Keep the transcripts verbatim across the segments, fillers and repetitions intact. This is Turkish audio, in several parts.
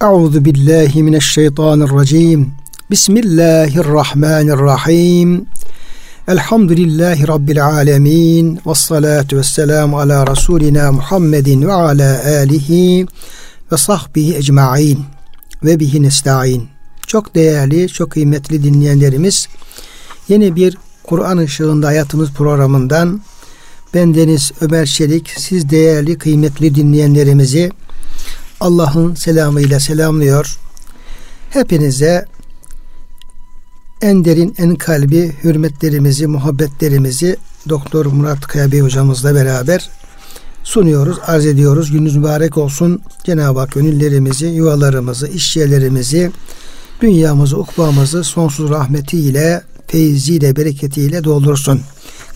Euzu billahi mineşşeytanirracim. Bismillahirrahmanirrahim. Elhamdülillahi rabbil alemin. Vessalatu vesselamu ala rasulina Muhammedin ve ala alihi ve sahbihi ecmaîn. Ve bihi nestaîn. Çok değerli, çok kıymetli dinleyenlerimiz, yeni bir Kur'an Işığında Hayatımız programından bendeniz Ömer Şerik, siz değerli, kıymetli dinleyenlerimizi Allah'ın selamıyla selamlıyor. Hepinize en derin, en kalbi hürmetlerimizi, muhabbetlerimizi Doktor Murat Kaya Bey hocamızla beraber sunuyoruz, arz ediyoruz. Gününüz mübarek olsun. Cenab-ı Hak gönüllerimizi, yuvalarımızı, iş yerlerimizi, dünyamızı, ukbamızı sonsuz rahmetiyle, feyziyle, bereketiyle doldursun.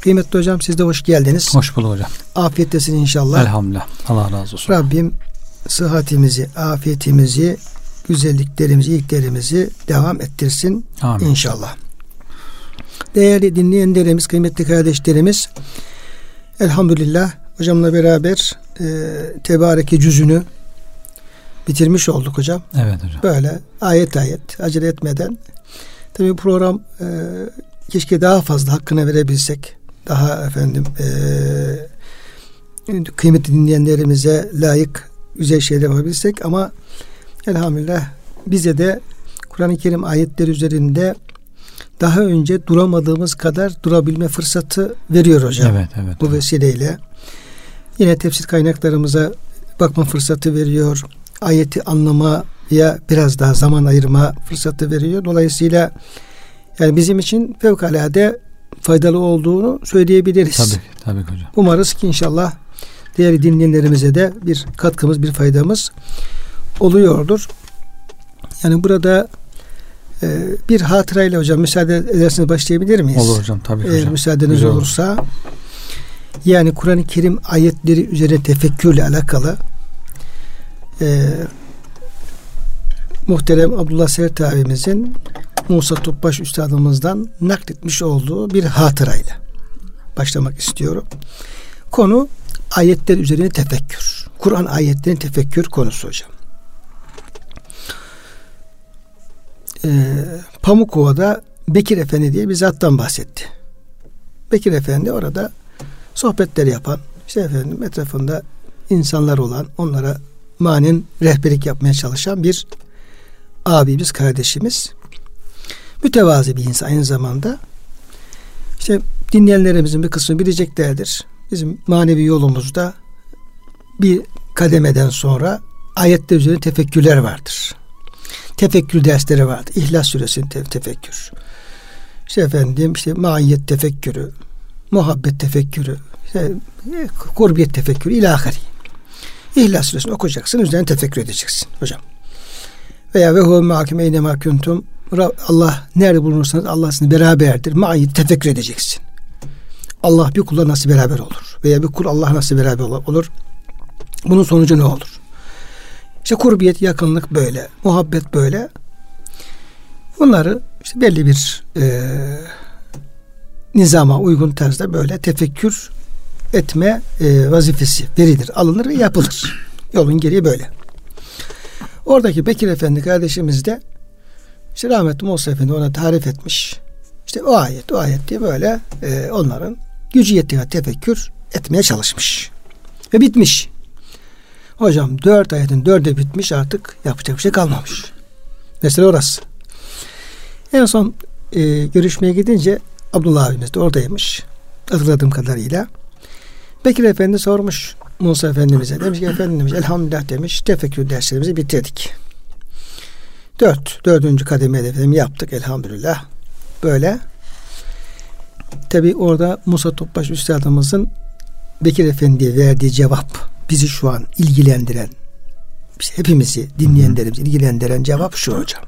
Kıymetli hocam, siz de hoş geldiniz. Hoş bulduk hocam. Afiyettesin inşallah. Elhamdülillah. Allah razı olsun. Rabbim sıhhatimizi, afiyetimizi, güzelliklerimizi, iyiliklerimizi devam ettirsin. Amin. İnşallah. Değerli dinleyenlerimiz, kıymetli kardeşlerimiz, elhamdülillah hocamla beraber e, Tebareke cüzünü bitirmiş olduk hocam. Evet hocam. Böyle ayet ayet, acele etmeden. Tabii program e, keşke daha fazla hakkını verebilsek. Daha efendim e, kıymetli dinleyenlerimize layık güzel şeyler yapabilsek, ama elhamdülillah bize de Kur'an-ı Kerim ayetleri üzerinde daha önce duramadığımız kadar durabilme fırsatı veriyor hocam. Evet, evet. Bu vesileyle yine tefsir kaynaklarımıza bakma fırsatı veriyor. Ayeti anlamaya biraz daha zaman ayırma fırsatı veriyor. Dolayısıyla yani bizim için fevkalade faydalı olduğunu söyleyebiliriz. Tabii, tabii hocam. Umarız ki inşallah diğer dinleyenlerimize de bir katkımız, bir faydamız oluyordur. Yani burada e, bir hatırayla hocam, müsaade ederseniz başlayabilir miyiz? Olur hocam, tabii hocam. Eğer müsaadeniz güzel olursa olur. Yani Kur'an-ı Kerim ayetleri üzerine tefekkürle alakalı e, muhterem Abdullah Sert abimizin Musa Topbaş üstadımızdan nakletmiş olduğu bir hatırayla başlamak istiyorum. Konu ayetler üzerine tefekkür. Kur'an ayetlerinin tefekkür konusu hocam. Ee, Pamukova'da Bekir Efendi diye bir zattan bahsetti. Bekir Efendi orada sohbetler yapan, işte efendim etrafında insanlar olan, onlara manen rehberlik yapmaya çalışan bir abimiz, kardeşimiz. Mütevazi bir insan aynı zamanda. İşte dinleyenlerimizin bir kısmı bileceklerdir. Bizim manevi yolumuzda bir kademeden sonra ayetler üzerine tefekkürler vardır. Tefekkür dersleri vardır. İhlas Suresi'nin te- tefekkür. İşte efendim işte maiyet tefekkürü, muhabbet tefekkürü, işte kurbiyet tefekkürü ilahari. İhlas Suresi'ni okuyacaksın, üzerine tefekkür edeceksin hocam. Veya ve huve ma'akum eyne ma kuntum. Allah nerede bulunursanız Allah sizinle beraberdir. Maiyet tefekkür edeceksin. Allah bir kulla nasıl beraber olur? Veya bir kul Allah nasıl beraber olur? Bunun sonucu ne olur? İşte kurbiyet, yakınlık böyle. Muhabbet böyle. Bunları işte belli bir e, nizama uygun tarzda böyle tefekkür etme e, vazifesi verilir. Alınır ve yapılır. Yolun geriye böyle. Oradaki Bekir Efendi kardeşimiz de işte rahmetli Musa Efendi ona tarif etmiş. İşte o ayet, o ayet diye böyle e, onların gücü yettiği tefekkür etmeye çalışmış. Ve bitmiş. Hocam dört ayetin dörde bitmiş, artık yapacak bir şey kalmamış. Mesela orası. En son e, görüşmeye gidince Abdullah abimiz de oradaymış. Hatırladığım kadarıyla. Bekir Efendi sormuş Musa Efendimiz'e. Demiş ki efendim demiş, elhamdülillah demiş, tefekkür derslerimizi bitirdik. Dört, dördüncü kademeye de yaptık elhamdülillah. Böyle. Tabi orada Musa Topbaş üstadımızın Bekir Efendi'ye verdiği cevap, bizi şu an ilgilendiren, hepimizi dinleyenlerimizi ilgilendiren cevap şu hocam.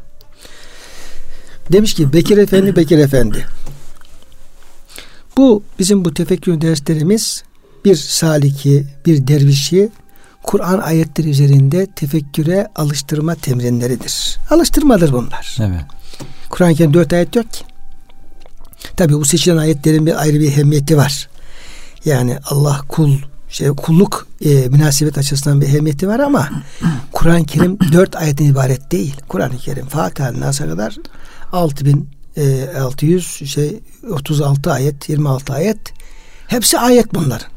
Demiş ki Bekir Efendi, Bekir Efendi, bu bizim bu tefekkür derslerimiz bir saliki, bir dervişi Kur'an ayetleri üzerinde tefekküre alıştırma temrinleridir. Alıştırmadır bunlar. Evet. Kur'an-ı Kerim dört ayet yok ki. Tabii bu seçilen ayetlerin bir ayrı bir ehemmiyeti var. Yani Allah kul işte kulluk e, münasebet açısından bir ehemmiyeti var ama Kur'an-ı Kerim dört ayetten ibaret değil. Kur'an-ı Kerim Fatiha'nın Nas'a kadar altı bin altı yüz şey otuz altı ayet, yirmi altı ayet, hepsi ayet bunların.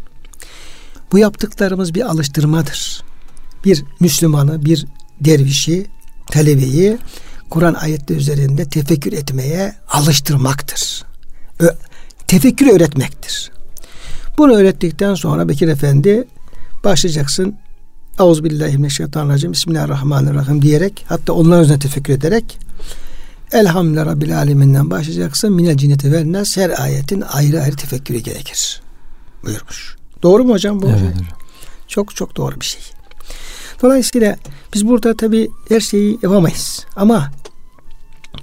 Bu yaptıklarımız bir alıştırmadır. Bir Müslümanı, bir dervişi, talebeyi Kur'an ayetleri üzerinde tefekkür etmeye alıştırmaktır. Ö, tefekkür öğretmektir. Bunu öğrettikten sonra Bekir Efendi başlayacaksın. Euzubillahimineşşeytanirracim, Bismillahirrahmanirrahim diyerek, hatta onların üzerine tefekkür ederek Elhamdülillahi Rabbil Alemin'den başlayacaksın. Minel cinneti vel nas, her ayetin ayrı ayrı tefekkürü gerekir buyurmuş. Doğru mu hocam bu? Evet. Hocam? Çok çok doğru bir şey. Dolayısıyla biz burada tabii her şeyi yapamayız. Ama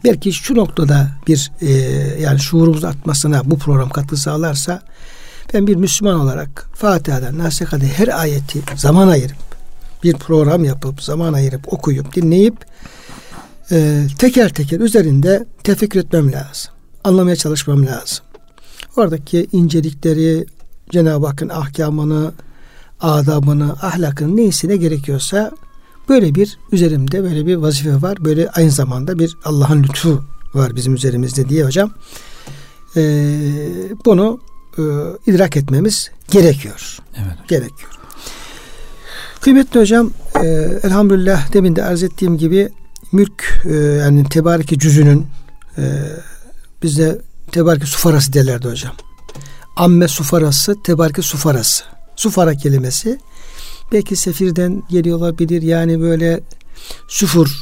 belki şu noktada bir e, yani şuurumuzun artmasına bu program katkı sağlarsa, ben bir Müslüman olarak Fatiha'dan Nas'a kadar her ayeti zaman ayırıp bir program yapıp zaman ayırıp okuyup dinleyip e, teker teker üzerinde tefekkür etmem lazım. Anlamaya çalışmam lazım. Oradaki incelikleri, Cenab-ı Hakk'ın ahkamını, adabını, ahlakını, neyse ne gerekiyorsa böyle bir üzerimde böyle bir vazife var. Böyle aynı zamanda bir Allah'ın lütfu var bizim üzerimizde diye hocam. E, bunu e, idrak etmemiz gerekiyor. Evet. Gerekiyor. Kıymetli hocam, e, elhamdülillah demin de arz ettiğim gibi mülk e, yani tebariki cüzünün e, bizde tebariki sufarası derlerdi hocam. Amme sufarası, tebariki sufarası. Sufara kelimesi belki sefirden geliyor olabilir. Yani böyle sufur,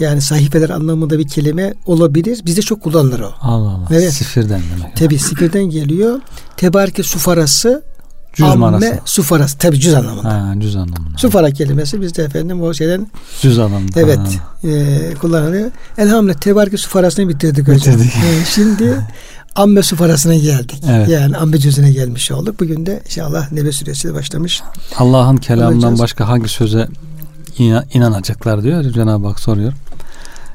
yani sahifeler anlamında bir kelime olabilir. Bizde çok kullanılır o. Allah Allah. Evet. Sefirden demek. Tabii sefirden geliyor. Tebariki sufarası, cüz amme manası. Sufarası. Tabii cüz anlamında. Ha, cüz anlamında. Sufara kelimesi bizde efendim o şeyden. Cüz anlamında. Evet. E, kullanılıyor. Elhamdülillah tebariki sufarasını bitirdik hocam. Bitirdik. E, şimdi amme sufarasına geldik. Evet. Yani amme cüzüne gelmiş olduk. Bugün de inşallah Nebe Suresi başlamış. Allah'ın kelamından olacağız. Başka hangi söze inanacaklar diyor. Cenab-ı Hak soruyor.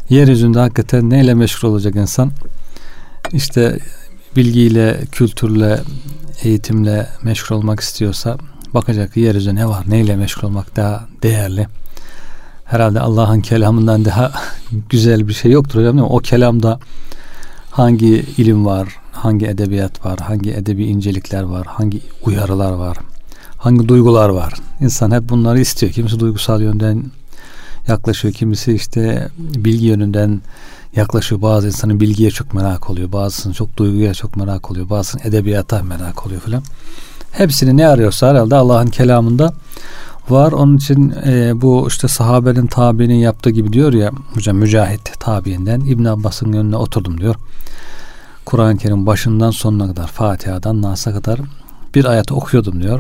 Yeryüzünde hakikaten neyle meşgul olacak insan? İşte bilgiyle, kültürle, eğitimle meşgul olmak istiyorsa bakacak ki yeryüzünde ne var? Neyle meşgul olmak daha değerli? Herhalde Allah'ın kelamından daha güzel bir şey yoktur hocam değil mi? O kelamda hangi ilim var, hangi edebiyat var, hangi edebi incelikler var, hangi uyarılar var, hangi duygular var. İnsan hep bunları istiyor. Kimisi duygusal yönden yaklaşıyor, kimisi işte bilgi yönünden yaklaşıyor. Bazı insanın bilgiye çok merak oluyor, bazısının çok duyguya çok merak oluyor, bazısının edebiyata merak oluyor falan. Hepsini ne arıyorsa herhalde Allah'ın kelamında var. Onun için e, bu işte sahabenin tabiinin yaptığı gibi diyor ya hocam, Mücahid tabiinden İbn Abbas'ın önüne oturdum diyor. Kur'an-ı Kerim başından sonuna kadar, Fatiha'dan Nas'a kadar bir ayeti okuyordum diyor.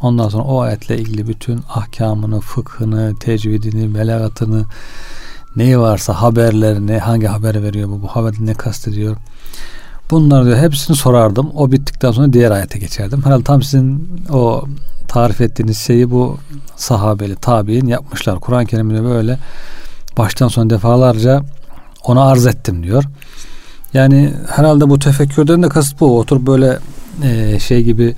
Ondan sonra o ayetle ilgili bütün ahkamını, fıkhını, tecvidini, belagatını, neyi varsa haberlerini, hangi haber veriyor bu, bu haberi ne kastediyor, bunları diyor hepsini sorardım. O bittikten sonra diğer ayete geçerdim. Herhalde tam sizin o tarif ettiğiniz şeyi bu sahabeli tabiin yapmışlar. Kur'an-ı Kerim'de böyle baştan sona defalarca ona arz ettim diyor. Yani herhalde bu tefekkürden de kasıt bu. Otur böyle e, şey gibi,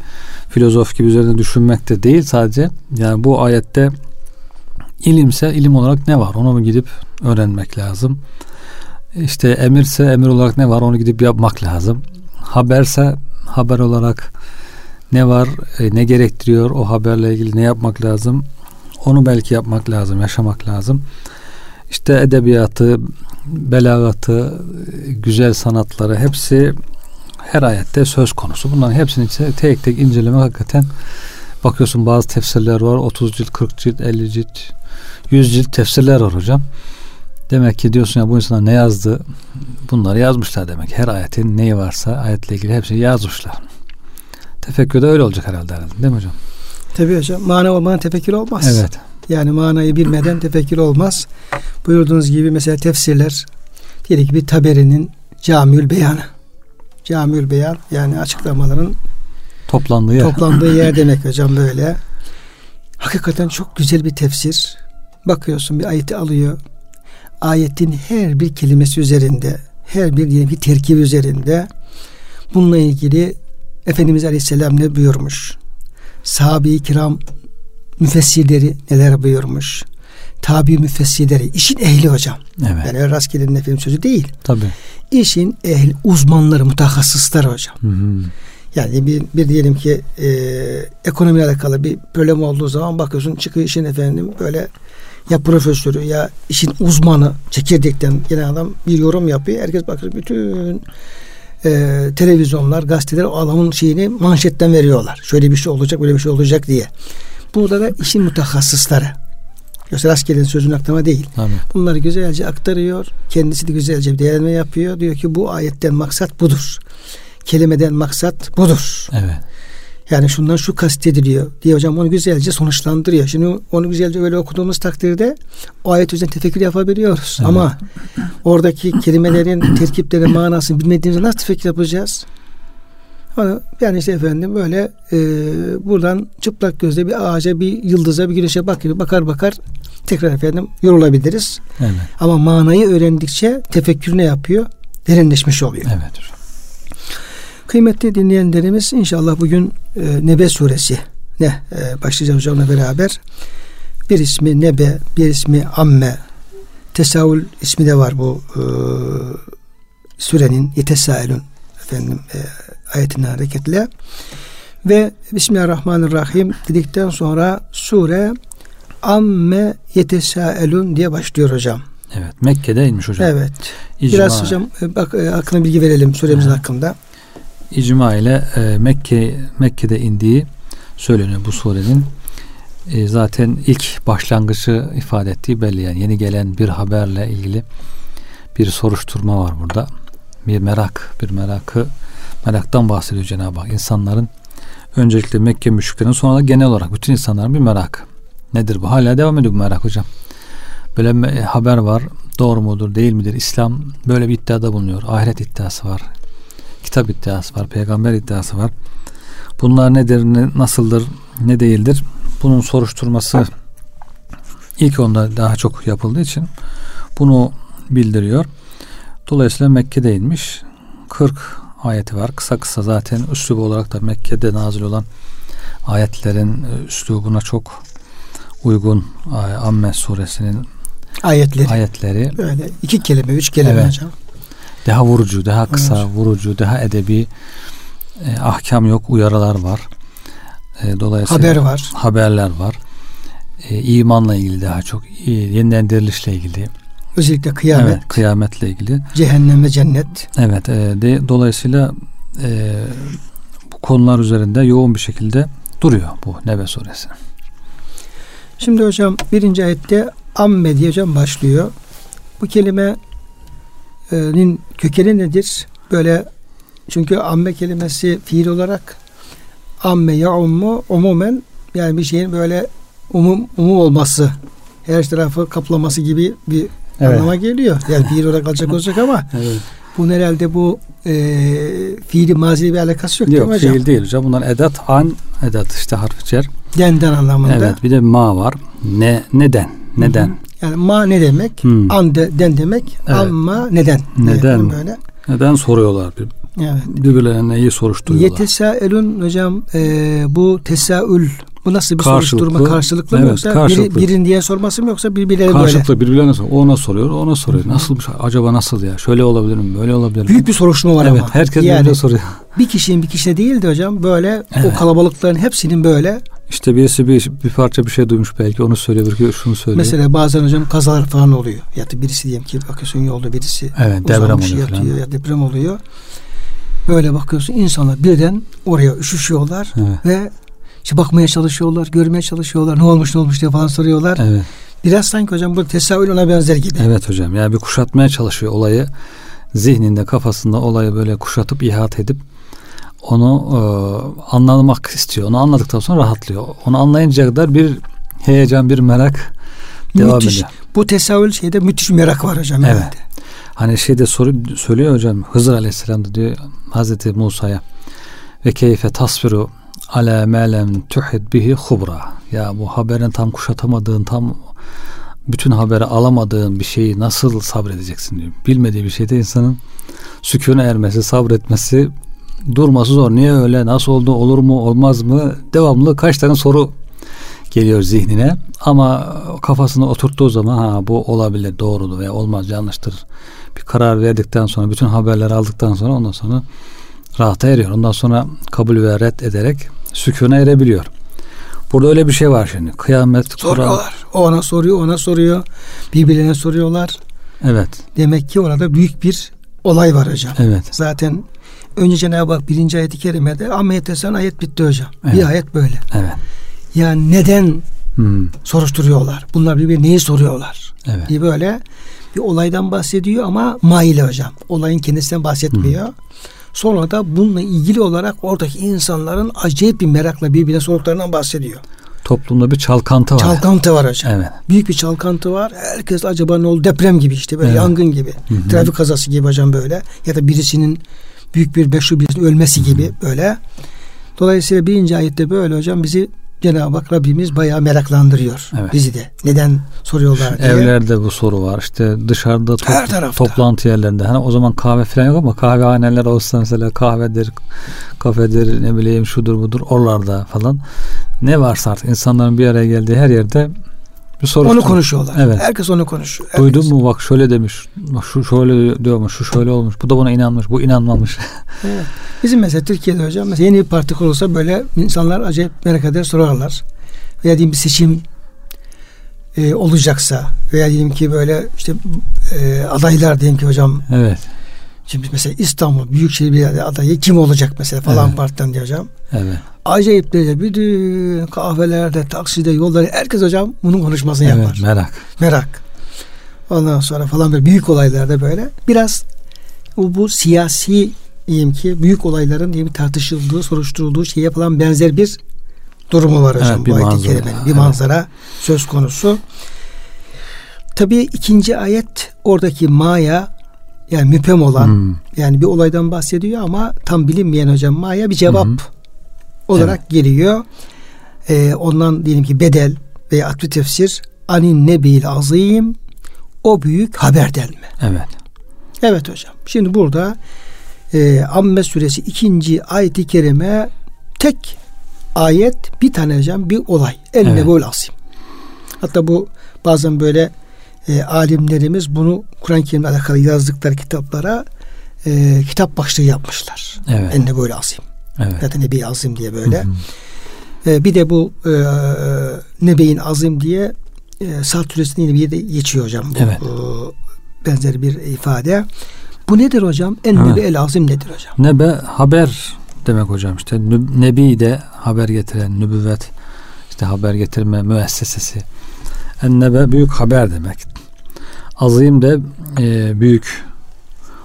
filozof gibi üzerinde düşünmek de değil sadece. Yani bu ayette ilimse ilim olarak ne var? Onu mu gidip öğrenmek lazım? İşte emirse emir olarak ne var? Onu gidip yapmak lazım. Haberse haber olarak ne var, e, ne gerektiriyor, o haberle ilgili ne yapmak lazım, onu belki yapmak lazım, yaşamak lazım. İşte edebiyatı, belagatı, güzel sanatları, hepsi her ayette söz konusu. Bunların hepsini tek tek incelemek hakikaten, bakıyorsun bazı tefsirler var, otuz cilt, kırk cilt, elli cilt, yüz cilt tefsirler var hocam. Demek ki diyorsun ya bu insanlar ne yazdı, bunları yazmışlar demek. Her ayetin neyi varsa ayetle ilgili hepsini yazmışlar. Tefekkür de öyle olacak herhalde, herhalde değil mi hocam? Tabii hocam. Mana olmadan tefekkür olmaz. Evet. Yani manayı bilmeden tefekkür olmaz. Buyurduğunuz gibi mesela tefsirler, diyelim ki bir Taberi'nin Camül Beyanı. Camül Beyan yani açıklamaların toplandığı yer. Toplandığı yer demek hocam böyle. Hakikaten çok güzel bir tefsir. Bakıyorsun bir ayeti alıyor. Ayetin her bir kelimesi üzerinde, her bir diyelim ki terkibi üzerinde bununla ilgili Efendimiz Aleyhisselam ne buyurmuş? sahabe-i kiram müfessirleri neler buyurmuş, tabi müfessirleri, işin ehli hocam. Evet. Yani rastgele nefim sözü değil. Tabii. İşin ehli, uzmanları, mutahassıslar hocam. Hı hı. Yani bir, bir diyelim ki e, ekonomiyle alakalı bir problem olduğu zaman bakıyorsun çıkıyor işin efendim böyle ya profesörü ya işin uzmanı çekirdekten yine adam bir yorum yapıyor. Herkes bakıyor bütün e, televizyonlar, gazeteler o adamın şeyini manşetten veriyorlar. Şöyle bir şey olacak, böyle bir şey olacak diye. Burada da işin mutahassısları. Yoksa rastgele sözün aktarma değil. Tabii. Bunları güzelce aktarıyor. Kendisi de güzelce bir değerlendirme yapıyor. Diyor ki bu ayetten maksat budur. Kelimeden maksat budur. Evet. Yani şundan şu kastediliyor diye hocam onu güzelce sonuçlandırıyor. Şimdi onu güzelce öyle okuduğumuz takdirde o ayet üzerine tefekkür yapabiliyoruz. Evet. Ama oradaki kelimelerin terkiplerin manasını bilmediğimizde nasıl tefekkür yapacağız? Yani işte efendim böyle e, buradan çıplak gözle bir ağaca, bir yıldıza, bir güneşe bakıyor. Bakar bakar tekrar efendim yorulabiliriz. Evet. Ama manayı öğrendikçe tefekkür ne yapıyor? Derinleşmiş oluyor. Evet. Kıymetli dinleyenlerimiz inşallah bugün e, Nebe suresi ne e, başlayacağız hocamla beraber. Bir ismi Nebe, bir ismi Amme. Tesavül ismi de var bu e, sürenin Yetesailun efendim e, ayetine hareketle ve Bismillahirrahmanirrahim dedikten sonra sure Amme Yetesaelun diye başlıyor hocam. Evet. Mekke'de inmiş hocam. Evet. İcma. Biraz hocam bak hakkında bilgi verelim suremizin hakkında. İcma ile e, Mekke Mekke'de indiği söyleniyor bu surenin. E, zaten ilk başlangıcı ifade ettiği belli yani yeni gelen bir haberle ilgili bir soruşturma var burada. Bir merak, bir merakı meraktan bahsediyor Cenab-ı Hak. İnsanların öncelikle Mekke müşriklerinin sonra da genel olarak bütün insanların bir merak. Nedir bu? Hala devam ediyor bu merak hocam. Böyle haber var. Doğru mudur, değil midir? İslam böyle bir iddiada bulunuyor. Ahiret iddiası var. Kitap iddiası var. Peygamber iddiası var. Bunlar nedir, ne, nasıldır, ne değildir? Bunun soruşturması ilk onda daha çok yapıldığı için bunu bildiriyor. Dolayısıyla Mekke'de inmiş. kırk ayeti var. Kısa kısa zaten üslubu olarak da Mekke'de nazil olan ayetlerin üslubuna çok uygun Amme suresinin ayetleri. ayetleri. Öyle iki kelime, üç kelime evet. Hocam. Daha vurucu, daha kısa, evet. vurucu, daha edebi e, ahkam yok, uyarılar var. E, dolayısıyla haber var. Haberler var. E, imanla ilgili daha çok, e, yeniden dirilişle ilgili. Özellikle kıyamet. Evet, kıyametle ilgili. Cehennem ve cennet. Evet. E, de, dolayısıyla e, bu konular üzerinde yoğun bir şekilde duruyor bu Nebe suresi. Şimdi hocam birinci ayette Amme diye hocam başlıyor. Bu kelimenin kökeni nedir? Böyle çünkü amme kelimesi fiil olarak amme ya ummu umumen yani bir şeyin böyle umum, umum olması her tarafı kaplaması gibi bir evet. anlama geliyor. Yani fiil olarak alacak olacak ama evet. bunun herhalde bu e, fiili maziyle bir alakası yok, yok değil mi hocam? Yok fiil değil hocam. Bunlar edat, an, edat işte harf içer. Denden anlamında. Evet bir de ma var. Ne, neden, neden. Hı-hı. Yani ma ne demek? Hı. An de, den demek. Evet. Amma neden. Neden böyle. Neden soruyorlar. Bir, evet. Birbirlerine neyi soruşturuyorlar. Yetesaelun hocam e, bu tesaül bu nasıl bir karşılıklı, soruşturma? Karşılıklı mı evet, yoksa karşılıklı. Biri, birin diye sorması mı yoksa birbirlerine böyle? Karşılıklı birbirlerine soruyor. O ona soruyor, o ona soruyor. Nasılmış? Acaba nasıl ya? Şöyle olabilir mi? Böyle olabilir mi? Büyük bir soruşturma var evet, ama. Herkes yani, birbirine soruyor. Bir kişinin bir kişide değil de hocam böyle evet. o kalabalıkların hepsinin böyle. İşte birisi bir, bir parça bir şey duymuş belki onu söylüyor, belki şunu söylüyor. Mesela bazen hocam kazalar falan oluyor. Ya da birisi diyelim ki bakıyorsun yolda birisi evet, uzanmış yatıyor ya deprem oluyor. Böyle bakıyorsun insanlar birden oraya üşüşüyorlar evet. ve İşte bakmaya çalışıyorlar, görmeye çalışıyorlar. Ne olmuş ne olmuş diye falan soruyorlar. Evet. Biraz sanki hocam bu tesavül ona benzer gibi. Evet hocam. Yani bir kuşatmaya çalışıyor olayı. Zihninde, kafasında olayı böyle kuşatıp, ihat edip onu e, anlamak istiyor. Onu anladıktan sonra rahatlıyor. Onu anlayınca kadar bir heyecan, bir merak devam müthiş. Ediyor. Bu tesavül şeyde müthiş merak var hocam. Evet. Yani. Hani şeyde soru, söylüyor hocam. Hızır Aleyhisselam da diyor Hazreti Musa'ya ve keyfe tasfiru ala melem tuhid bihi hubra. Ya bu haberin tam kuşatamadığın, tam bütün haberi alamadığın bir şeyi nasıl sabredeceksin diyor. Bilmediği bir şeyde insanın sükûna ermesi, sabretmesi durması zor. Niye öyle? Nasıl oldu? Olur mu? Olmaz mı? Devamlı kaç tane soru geliyor zihnine. Ama kafasına oturttuğu zaman ha bu olabilir, doğrudur veya olmaz, yanlıştır. Bir karar verdikten sonra, bütün haberleri aldıktan sonra ondan sonra rahata eriyor. Ondan sonra kabul ve red ederek sükûna erebiliyor. Burada öyle bir şey var şimdi. Kıyamet, soruyorlar. Kur'an... Ona soruyor, ona soruyor. Birbirine soruyorlar. Evet. Demek ki orada büyük bir olay var hocam. Evet. Zaten önce Cenab-ı Hak birinci ayet-i kerimede amiyetesen ayet bitti hocam. Evet. Bir ayet böyle. Evet. Yani neden hmm. soruşturuyorlar? Bunlar birbirine neyi soruyorlar? Evet. Diye böyle bir olaydan bahsediyor ama maile hocam. Olayın kendisinden bahsetmiyor. Hmm. Sonra da bununla ilgili olarak oradaki insanların acayip bir merakla birbirine sorduklarından bahsediyor. Toplumda bir çalkantı var. Çalkantı var hocam. Evet. Büyük bir çalkantı var. Herkes acaba ne oldu? Deprem gibi işte böyle, evet. Yangın gibi. Hı-hı. Trafik kazası gibi hocam böyle. Ya da birisinin büyük bir meşru birisinin ölmesi gibi Hı-hı. böyle. Dolayısıyla birinci ayette böyle hocam bizi Cenab-ı Hak Rabbimiz bayağı meraklandırıyor. Evet. Bizi de. Neden soruyorlar diye. Evlerde bu soru var. İşte dışarıda to- toplantı yerlerinde. Hani o zaman kahve falan yok ama kahvehaneler olsa mesela kahvedir, kafedir, ne bileyim şudur budur oralarda falan. Ne varsa artık insanların bir araya geldiği her yerde bir soru. Onu konuşuyorlar. Evet. Herkes onu konuşuyor. Herkes. Duydun mu? Bak şöyle demiş. Bak şu şöyle diyormuş. Şu şöyle olmuş. Bu da buna inanmış. Bu inanmamış. Evet. Bizim mesela Türkiye'de hocam mesela yeni bir parti kurulsa böyle insanlar acayip merak eder sorarlar. Veya diyeyim bir seçim e, olacaksa veya diyeyim ki böyle işte e, adaylar diyeyim ki hocam. Evet. Şimdi mesela İstanbul Büyükşehir Belediyesi adayı kim olacak mesela falan evet. partiden diye hocam. Evet. Acayip derece bütün kahvelerde, takside, yollarda herkes hocam bunun konuşmasını evet, yapar. Merak. Merak. Ondan sonra falan böyle büyük olaylarda böyle biraz bu, bu siyasi diyeyim ki büyük olayların diyeyim tartışıldığı, soruşturulduğu şey yapılan benzer bir durumu var hocam. Evet, bir bu manzara. Bir evet. manzara söz konusu. Tabii ikinci ayet oradaki maya yani müphem olan hmm. yani bir olaydan bahsediyor ama tam bilinmeyen hocam maya bir cevap hmm. olarak evet. geliyor. Ee, ondan diyelim ki bedel veya atfü tefsir anin nebil azim o büyük haberden mi? Evet. Evet hocam. Şimdi burada e, Amme suresi ikinci ayet-i kerime tek ayet bir tane hocam bir olay. El evet. nebil azim. Hatta bu bazen böyle E, alimlerimiz bunu Kur'an-ı Kerim'le alakalı yazdıkları kitaplara e, kitap başlığı yapmışlar. Evet. En de böyle azim. Evet. Zaten Nebi Azim diye böyle. E, bir de bu e, Nebi'in Azim diye e, Saat Suresi'nin yine bir de geçiyor hocam. Bu, evet. e, benzer bir ifade. Bu nedir hocam? En evet. Nebi El Azim nedir hocam? Nebe haber demek hocam. İşte nüb- Nebi de haber getiren, nübüvvet işte haber getirme müessesesi. Ennebe büyük haber demek. Azim de e, büyük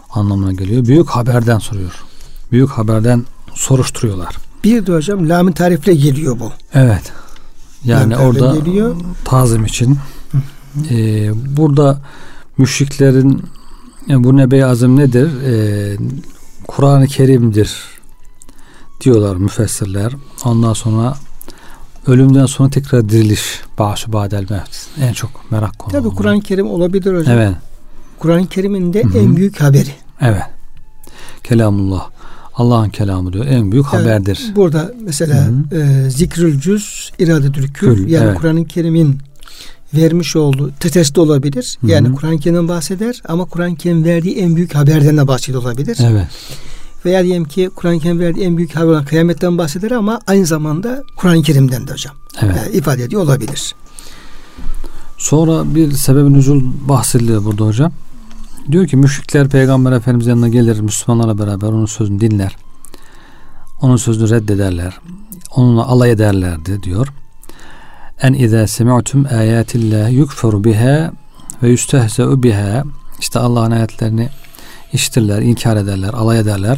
anlamına geliyor. Büyük haberden soruyor. Büyük haberden soruşturuyorlar. Bir de hocam lam-ı tarifle geliyor bu. Evet. Yani orada geliyor. Tazim için. E, burada müşriklerin yani bu nebe-i azim nedir? E, Kur'an-ı Kerim'dir diyorlar müfessirler. Ondan sonra ölümden sonra tekrar diriliş bahşu badel mevt. En çok merak konu. Tabii Kur'an-ı Kerim olabilir hocam. Evet. Kur'an-ı Kerim'in de Hı-hı. en büyük haberi. Evet. Kelamullah. Allah'ın kelamı diyor. En büyük evet. haberdir. Burada mesela e, zikrül cüz iradetül kül. Yani evet. Kur'an-ı Kerim'in vermiş olduğu tetest olabilir. Hı-hı. Yani Kur'an-ı Kerim'den bahseder ama Kur'an-ı Kerim verdiği en büyük haberden de bahsediyor olabilir. Evet. Veya diyelim ki Kur'an-ı Kerim verdiği en büyük haber olan kıyametten bahseder ama aynı zamanda Kur'an-ı Kerim'den de hocam evet. yani ifade ediyor olabilir. Sonra bir sebeb-i nüzul bahsediliyor burada hocam. Diyor ki müşrikler Peygamber Efendimiz yanına gelir Müslümanlara beraber onun sözünü dinler. Onun sözünü reddederler. Onunla alay ederlerdi diyor. En izâ semi'tum âyâtillâhi yükferu bihâ ve yüstehze'u bihâ. İşte Allah'ın ayetlerini işitirler, inkar ederler, alay ederler.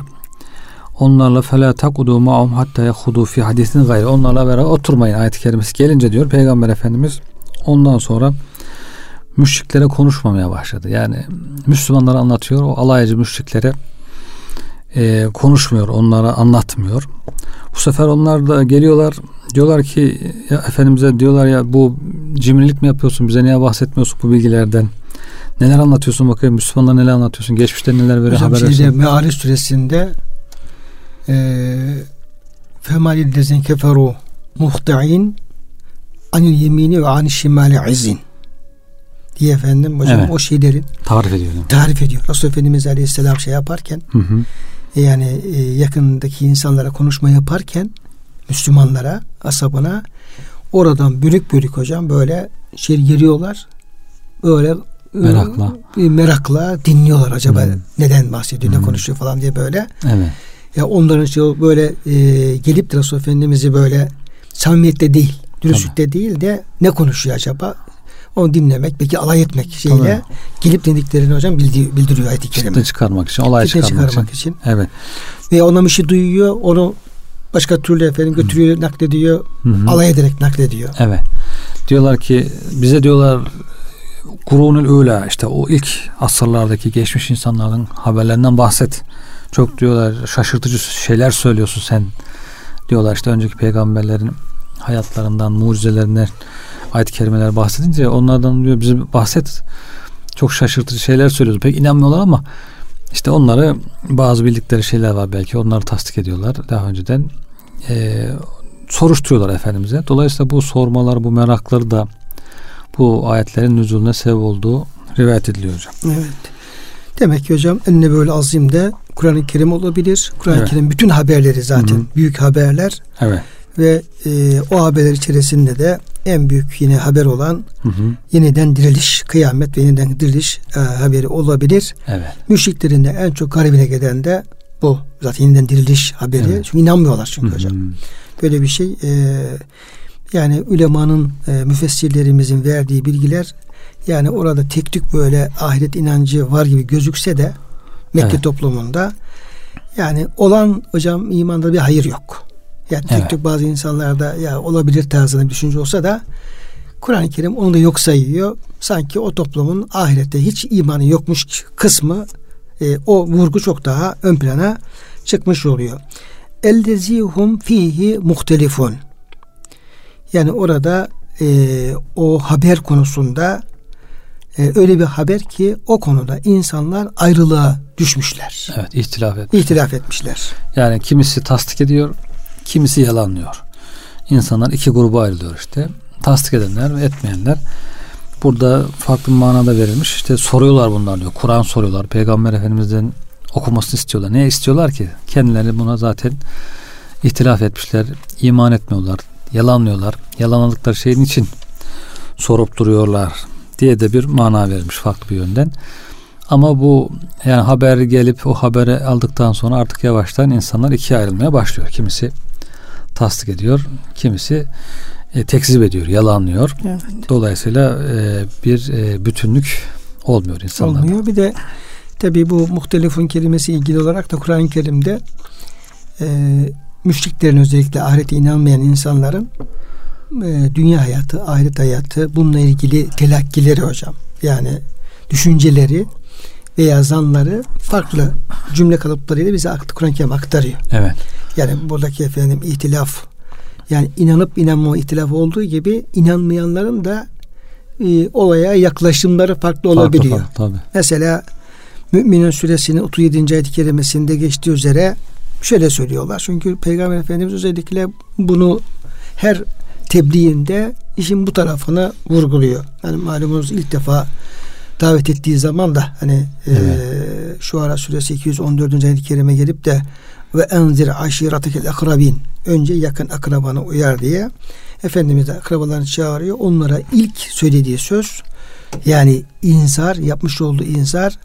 Onlarla fela takudu ma'um hatta yahudu fi hadisin gayri. Onlarla beraber oturmayın ayet-i kerimesi gelince diyor Peygamber Efendimiz ondan sonra müşriklere konuşmamaya başladı. Yani Müslümanlara anlatıyor. O alaycı müşriklere e, konuşmuyor. Onlara anlatmıyor. Bu sefer onlar da geliyorlar. Diyorlar ki ya Efendimiz'e diyorlar ya bu cimrilik mi yapıyorsun? Bize niye bahsetmiyorsun bu bilgilerden? Neler anlatıyorsun bakayım? Müslümanlara neler anlatıyorsun? Geçmişte neler böyle haber veriyorsun? Meali suresinde فَمَا لِلَّذِينَ كَفَرُوا مُخْتَعِينَ عَنِ الْيَم۪ينِ وَعَنِ الشِّمَالِ عِزِّينَ diye efendim hocam, evet, o şeylerin tarif ediyor. Tarif ediyor. Resul Efendimiz Aleyhisselam şey yaparken, hı hı, yani yakındaki insanlara konuşma yaparken Müslümanlara, asabına oradan bölük bölük hocam böyle şey giriyorlar. Böyle merakla ıı, merakla dinliyorlar acaba, hı, neden bahsediyor, hı, ne konuşuyor falan diye böyle. Evet. Ya onların şey böyle e, gelip de Resul Efendimiz'i böyle samimiyette değil, dürüstlükte, tabii, değil de ne konuşuyor acaba? Onu dinlemek, belki alay etmek şeyle, tabii, gelip dediklerini hocam bildi, bildiriyor ayet-i kerime. Çıktı çıkarmak için, olay çıkarmak, çıkarmak için. için. Evet. Ve ona bir şey duyuyor, onu başka türlü efendim götürüyor, hı, naklediyor, hı hı, alay ederek naklediyor. Evet. Diyorlar ki, bize diyorlar Kur'un-ül Ula, işte o ilk asırlardaki geçmiş insanların haberlerinden bahset. Çok diyorlar şaşırtıcı şeyler söylüyorsun sen. Diyorlar işte önceki peygamberlerin hayatlarından, mucizelerinden ayet-i kerimeler bahsedince onlardan diyor bize bahset. Çok şaşırtıcı şeyler söylüyoruz. Pek inanmıyorlar ama işte onları, bazı bildikleri şeyler var belki. Onları tasdik ediyorlar daha önceden. Ee, soruşturuyorlar Efendimiz'e. Dolayısıyla bu sormalar, bu merakları da bu ayetlerin nüzulüne sebep olduğu rivayet ediliyor hocam. Evet. Demek ki hocam önüne böyle azim de Kur'an-ı Kerim olabilir. Kur'an-ı, evet, Kerim bütün haberleri zaten, hı-hı, büyük haberler. Evet. Ve e, o haberler içerisinde de en büyük yine haber olan, hı hı, yeniden diriliş, kıyamet ve yeniden diriliş e, haberi olabilir. Evet. Müşriklerin de en çok garibine gelen de bu. Zaten yeniden diriliş haberi. Evet. Çünkü inanmıyorlar çünkü, hı hı, hocam. Böyle bir şey. E, yani ulemanın, e, müfessirlerimizin verdiği bilgiler, yani orada tek tük böyle ahiret inancı var gibi gözükse de Mekke, evet, toplumunda yani olan hocam imanda bir hayır yok. Yani tek, evet, tek bazı insanlarda ya olabilir tarzında bir düşünce olsa da Kur'an-ı Kerim onu da yok sayıyor. Sanki o toplumun ahirette hiç imanı yokmuş kısmı, e, o vurgu çok daha ön plana çıkmış oluyor. Ellezihum fihi muhtelifun. Yani orada e, o haber konusunda e, öyle bir haber ki o konuda insanlar ayrılığa düşmüşler. Evet, ihtilaf etmişler. İhtilaf etmişler. Yani kimisi tasdik ediyor, kimisi yalanlıyor. İnsanlar iki gruba ayrılıyor işte. Tasdik edenler ve etmeyenler. Burada farklı manada verilmiş. İşte soruyorlar bunlar diyor. Kur'an soruyorlar. Peygamber Efendimiz'den okumasını istiyorlar. Ne istiyorlar ki? Kendileri buna zaten ihtilaf etmişler. İman etmiyorlar. Yalanlıyorlar. Yalanladıkları şeyin için sorup duruyorlar diye de bir mana verilmiş farklı bir yönden. Ama bu yani haber gelip o haberi aldıktan sonra artık yavaştan insanlar ikiye ayrılmaya başlıyor. Kimisi tasdik ediyor, kimisi e, tekzip ediyor, yalanlıyor. Evet. Dolayısıyla e, bir e, bütünlük olmuyor insanlarda. Olmuyor. Bir de tabii bu muhtelifun kelimesi ilgili olarak da Kur'an-ı Kerim'de e, müşriklerin, özellikle ahirete inanmayan insanların e, dünya hayatı, ahiret hayatı, bununla ilgili telakkileri hocam, yani düşünceleri veya zanları farklı cümle kalıplarıyla bize Kur'an-ı Kerim aktarıyor. Evet. Yani buradaki efendim ihtilaf, yani inanıp inanmama ihtilafı olduğu gibi inanmayanların da e, olaya yaklaşımları farklı, farklı olabiliyor. Farklı, tabii. Mesela Mü'minin suresinin otuz yedinci ayet-i kerimesinde geçtiği üzere şöyle söylüyorlar. Çünkü Peygamber Efendimiz özellikle bunu her tebliğinde işin bu tarafına vurguluyor. Yani malumunuz ilk defa davet ettiği zaman da hani, evet, e, Şuara suresi iki yüz on dördüncü ayet-i kerime gelip de ve enzir aşiratikel akrabin, önce yakın akrabanı uyar diye Efendimiz de akrabalarını çağırıyor. Onlara ilk söylediği söz, yani inzar, yapmış olduğu inzar,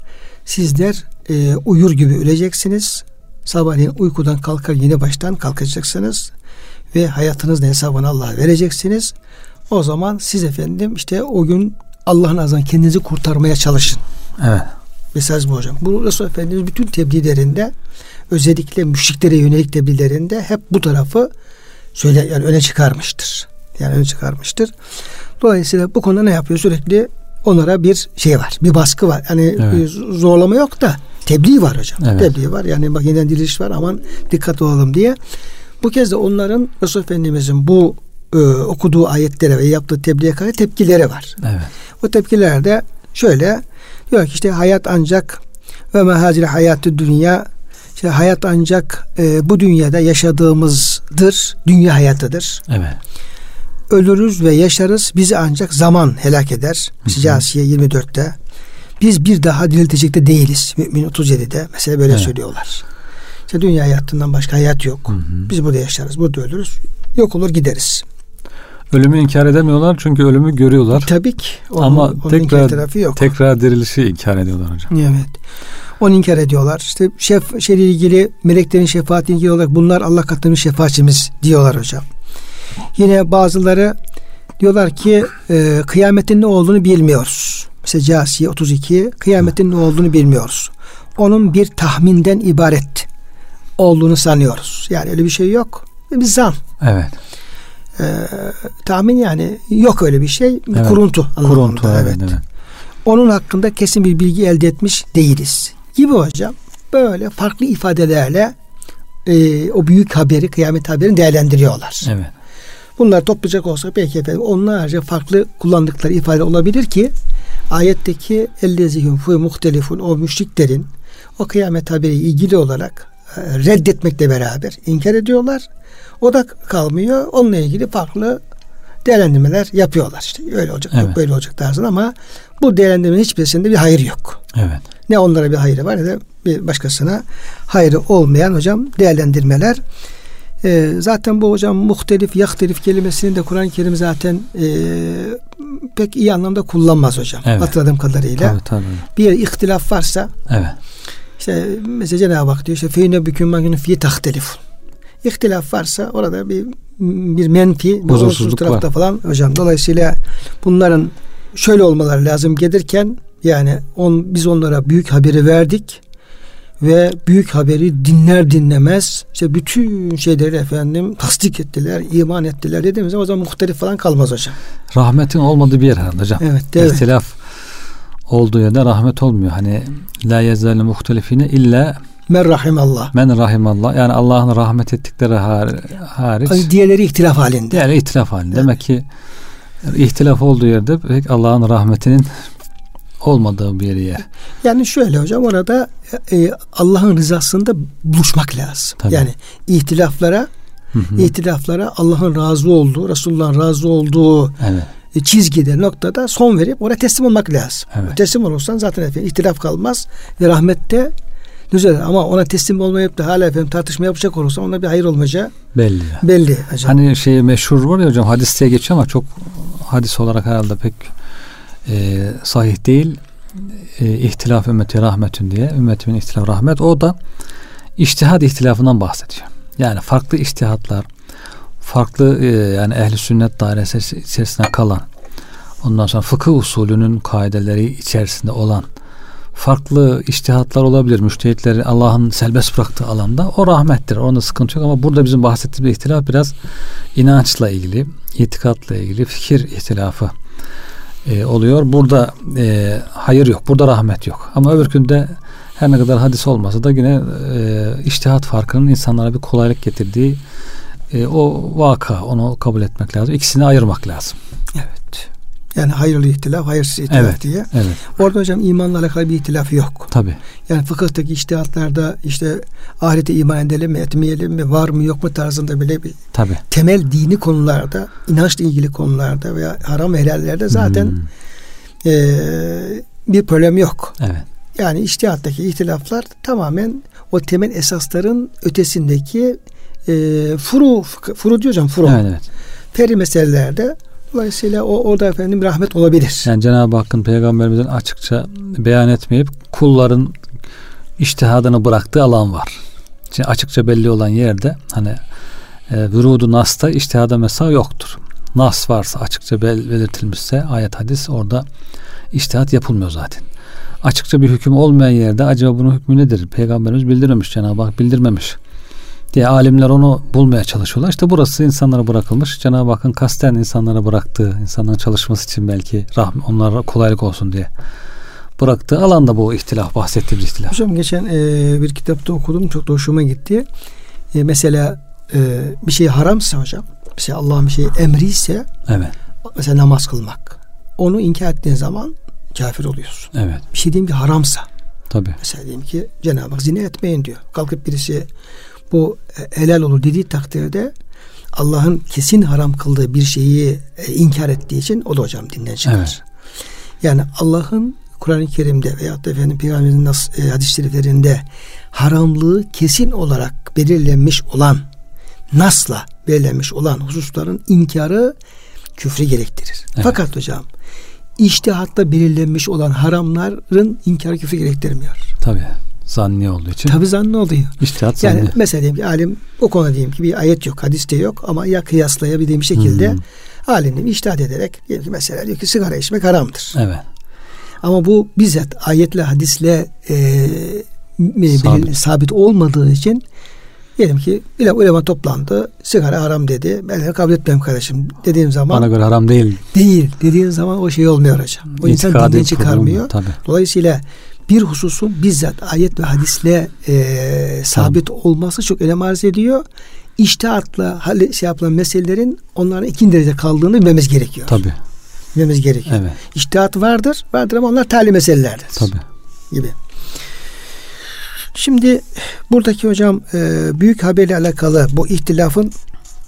sizler e, uyur gibi öleceksiniz, sabahleyin uykudan kalkar yine baştan kalkacaksınız ve hayatınızın hesabını Allah'a vereceksiniz. O zaman siz efendim işte o gün Allah'ın azından kendinizi kurtarmaya çalışın. Evet. Mesaj bu hocam. Bu Resul Efendimiz bütün tebliğlerinde, özellikle müşriklere yönelik tebliğlerinde hep bu tarafı söyle, yani öne çıkarmıştır. Yani öne çıkarmıştır. Dolayısıyla bu konuda ne yapıyor? Sürekli onlara bir şey var. Bir baskı var. Yani, evet, zorlama yok da tebliğ var hocam. Evet. Tebliğ var. Yani bak yeniden diriliş var, aman dikkat olalım diye. Bu kez de onların Resul Efendimiz'in bu e, okuduğu ayetlere ve yaptığı tebliğe karşı tepkileri var. Evet. O tepkilerde şöyle diyor ki, işte hayat ancak ve mehazir hayatı dünya, İşte hayat ancak e, bu dünyada yaşadığımızdır. Dünya hayatıdır. Evet. Ölürüz ve yaşarız. Bizi ancak zaman helak eder. Mesela Câsiye yirmi dörtte. Biz bir daha diriltecek de değiliz. Mümin otuz yedide. Mesela böyle evet. söylüyorlar. İşte dünya hayatından başka hayat yok. Hı hı. Biz burada yaşarız. Burada ölürüz. Yok olur gideriz. Ölümü inkar edemiyorlar çünkü ölümü görüyorlar. Tabii ki. Onun, ama onun tekrar, tekrar dirilişi inkar ediyorlar hocam. Evet. Onu inkar ediyorlar. İşte şef, şeyle ilgili, meleklerin şefaatine ilgili olarak bunlar Allah katında şefaatçimiz diyorlar hocam. Yine bazıları diyorlar ki e, kıyametin ne olduğunu bilmiyoruz. Mesela Câsiye otuz iki, kıyametin ne olduğunu bilmiyoruz. Onun bir tahminden ibaret olduğunu sanıyoruz. Yani öyle bir şey yok. Bir zan. Evet. Ee, tahmin yani yok öyle bir şey. Bir evet. kuruntu. Kuruntu. Evet. evet. Onun hakkında kesin bir bilgi elde etmiş değiliz. Gibi hocam. Böyle farklı ifadelerle e, o büyük haberi, kıyamet haberini değerlendiriyorlar. Evet. Bunlar toplayacak olsak belki efendim onlarca farklı kullandıkları ifade olabilir ki ayetteki ellezihum fu muhtelifun o müşriklerin o kıyamet haberiyle ilgili olarak reddetmekle beraber inkar ediyorlar. O da kalmıyor. Onunla ilgili farklı değerlendirmeler yapıyorlar. İşte öyle olacak, evet. yok, böyle olacak tarzında ama bu değerlendirmenin hiçbirisinde bir hayır yok. Evet. Ne onlara bir hayrı var ne de bir başkasına hayrı olmayan hocam değerlendirmeler. Ee, zaten bu hocam muhtelif, yahtelif kelimesini de Kur'an-ı Kerim zaten e, pek iyi anlamda kullanmaz hocam. Evet. Hatırladığım kadarıyla. Tabii, tabii. Bir ihtilaf varsa evet. İşte mesela Cenab-ı Hak diyor işte feyne bükün mangünün fiye tahtelif. İhtilaf varsa orada bir bir menfi, bozursuzluk tarafta var. Falan hocam. Dolayısıyla bunların şöyle olmaları lazım gelirken yani on, biz onlara büyük haberi verdik ve büyük haberi dinler dinlemez işte bütün şeyleri efendim tasdik ettiler, iman ettiler dediğimizde o zaman muhtelif falan kalmaz hocam. Rahmetin olmadığı bir yer herhalde hocam. Evet, evet. İhtilaf olduğu yerde rahmet olmuyor. Hani la yezâle muhtelifine illa men rahimallah. Men rahimallah. Yani Allah'ın rahmet ettikleri hariç. Diğerleri ihtilaf halinde. Diğerleri ihtilaf halinde. Evet. Demek ki ihtilaf olduğu yerde pek Allah'ın rahmetinin olmadığı bir yeri. Yani şöyle hocam orada e, Allah'ın rızasında buluşmak lazım. Tabii. Yani ihtilaflara hı hı. ihtilaflara Allah'ın razı olduğu, Resulullah'ın razı olduğu evet. çizgide, noktada son verip oraya teslim olmak lazım. Evet. Teslim olursan zaten efendim ihtilaf kalmaz ve rahmette düzelir. Ama ona teslim olmayıp da hala efendim tartışma yapacak olursan ona bir hayır olmayacağı belli. Belli hocam. Hani şey meşhur var ya hocam hadiste geçiyor ama çok hadis olarak herhalde pek e, sahih değil. E, ihtilaf ümmeti rahmetün diye. Ümmetimin ihtilaf rahmet. O da içtihad ihtilafından bahsediyor. Yani farklı içtihatlar farklı yani ehli sünnet dairesi içerisinde kalan ondan sonra fıkıh usulünün kaideleri içerisinde olan farklı içtihatlar olabilir. Müştehitleri Allah'ın serbest bıraktığı alanda o rahmettir. Onda sıkıntı yok ama burada bizim bahsettiğimiz ihtilaf biraz inançla ilgili, itikatla ilgili fikir ihtilafı e, oluyor. Burada e, hayır yok. Burada rahmet yok. Ama öbürkünde her ne kadar hadis olmasa da yine e, içtihat farkının insanlara bir kolaylık getirdiği E, o vaka onu kabul etmek lazım. İkisini ayırmak lazım. Evet. Yani hayırlı ihtilaf, hayırsız ihtilaf evet, diye. Evet. Orada hocam imanla alakalı bir ihtilaf yok. Tabii. Yani fıkıhtaki içtihatlarda işte ahirete iman edelim mi, etmeyelim mi, var mı yok mu tarzında bile bir tabii. temel dini konularda, inançla ilgili konularda veya haram ve helallerde zaten hmm. e, bir problem yok. Evet. Yani içtihattaki ihtilaflar tamamen o temel esasların ötesindeki E, furu, furu diyor hocam furu. Yani, evet. Feri meselelerde dolayısıyla o, orada efendim rahmet olabilir. Yani Cenab-ı Hakk'ın peygamberimizden açıkça beyan etmeyip kulların içtihadını bıraktığı alan var. Şimdi açıkça belli olan yerde hani e, vurudu nasta içtihada mesela yoktur. Nas varsa açıkça bel- belirtilmişse ayet hadis orada içtihat yapılmıyor zaten. Açıkça bir hüküm olmayan yerde acaba bunun hükmü nedir? Peygamberimiz bildirmemiş, Cenab-ı Hak bildirmemiş diye alimler onu bulmaya çalışıyorlar. İşte burası insanlara bırakılmış. Cenab-ı Hakk'ın kasten insanlara bıraktığı, insanların çalışması için belki rahmet, onlara kolaylık olsun diye bıraktığı alanda bu ihtilaf, bahsettiğimiz ihtilaf. Hocam geçen e, bir kitapta okudum. Çok da hoşuma gitti. E, mesela e, bir şey haramsa hocam, mesela Allah'ın bir şey emri ise evet. mesela namaz kılmak. Onu inkar ettiğin zaman kafir oluyorsun. Evet. Bir şey diyeyim ki haramsa. Tabii. Mesela diyelim ki Cenab-ı Hak zina etmeyin diyor. Kalkıp birisi bu helal olur dediği takdirde Allah'ın kesin haram kıldığı bir şeyi e, inkar ettiği için o da hocam dinden çıkar. Evet. Yani Allah'ın Kur'an-ı Kerim'de veyahut da efendim Peygamber'in e, hadis-i şeriflerinde haramlığı kesin olarak belirlenmiş olan, nasla belirlenmiş olan hususların inkarı küfrü gerektirir. Evet. Fakat hocam içtihatta belirlenmiş olan haramların inkarı küfrü gerektirmiyor. Tabii. Zanni olduğu için. Tabii zanni oluyor. İçtihat yani zanni. Mesela diyeyim ki alim o konuda diyeyim ki bir ayet yok, hadis de yok ama ya kıyaslayabildiğim şekilde hmm. alimim içtihat ederek diyelim ki mesela diyor ki sigara içmek haramdır. Evet. Ama bu bizzat ayetle hadisle e, sabit. Bilir, sabit olmadığı için diyelim ki ulema toplandı, sigara haram dedi. Ben de kabul etmem kardeşim dediğim zaman. Bana göre haram değil. Değil dediğin zaman o şey olmuyor hocam. O insan dinden çıkarmıyor. Tabii. Dolayısıyla bir hususun bizzat ayet ve hadisle e, sabit tamam. olması çok önem arz ediyor. İçtihatla şey yapılan meselelerin onların ikinci derece kaldığını bilmemiz gerekiyor. Tabii. Bilmemiz gerekiyor. Evet. İçtihat vardır, vardır ama onlar tali meselelerdir. Tabii. Gibi. Şimdi buradaki hocam büyük haberle alakalı bu ihtilafın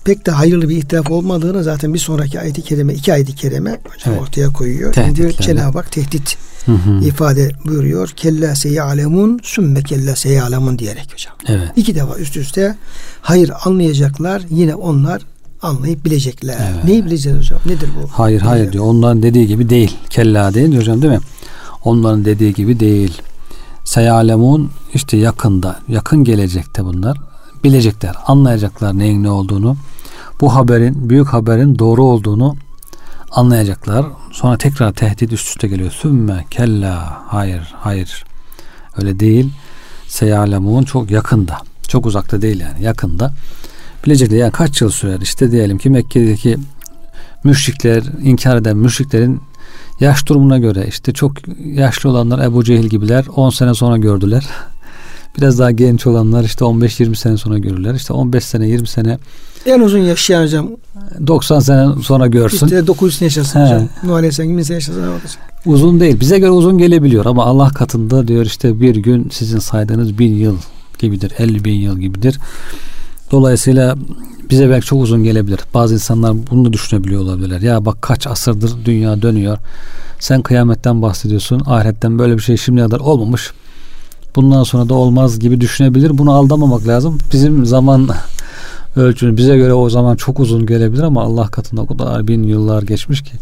pek de hayırlı bir ihtilaf olmadığını zaten bir sonraki ayet-i kerime, iki ayet-i kerime hocam evet. ortaya koyuyor. Şimdi Cenab-ı Hak tehdit hı hı. ifade buyuruyor. Kella seyalemun sümme kella seyalemun diyerek hocam. Evet. İki defa üst üste hayır anlayacaklar, yine onlar anlayıp bilecekler. Evet. Neyi bileceğiz hocam? Nedir bu? Hayır hayır diyerek diyor. Onların dediği gibi değil. Kella değil hocam değil mi? Onların dediği gibi değil. Seyalemun işte yakında, yakın gelecekte bunlar bilecekler, anlayacaklar neyin ne olduğunu, bu haberin, büyük haberin doğru olduğunu anlayacaklar. Sonra tekrar tehdit üst üste geliyor. Sümme kella, hayır hayır öyle değil. Seyalemun çok yakında, çok uzakta değil yani yakında bilecekler. Yani kaç yıl sürer işte diyelim ki Mekke'deki müşrikler, inkar eden müşriklerin yaş durumuna göre işte çok yaşlı olanlar Ebu Cehil gibiler on sene sonra gördüler. Biraz daha genç olanlar işte on beş yirmi sene sonra görürler. İşte on beş sene yirmi sene. En uzun yaşayan hocam. doksan sene sonra görsün. İşte dokuz yüz sene yaşasın He. hocam. Nuh Aleyhisselam gibi sene yaşasın. Uzun değil. Bize göre uzun gelebiliyor ama Allah katında diyor işte bir gün sizin saydığınız bin yıl gibidir. elli bin yıl gibidir. Dolayısıyla bize belki çok uzun gelebilir. Bazı insanlar bunu da düşünebiliyor olabilirler. Ya bak kaç asırdır dünya dönüyor. Sen kıyametten bahsediyorsun. Ahiretten böyle bir şey şimdiye kadar olmamış. Bundan sonra da olmaz gibi düşünebilir. Bunu aldamamak lazım. Bizim zaman ölçünü bize göre o zaman çok uzun gelebilir ama Allah katında o kadar bin yıllar geçmiş ki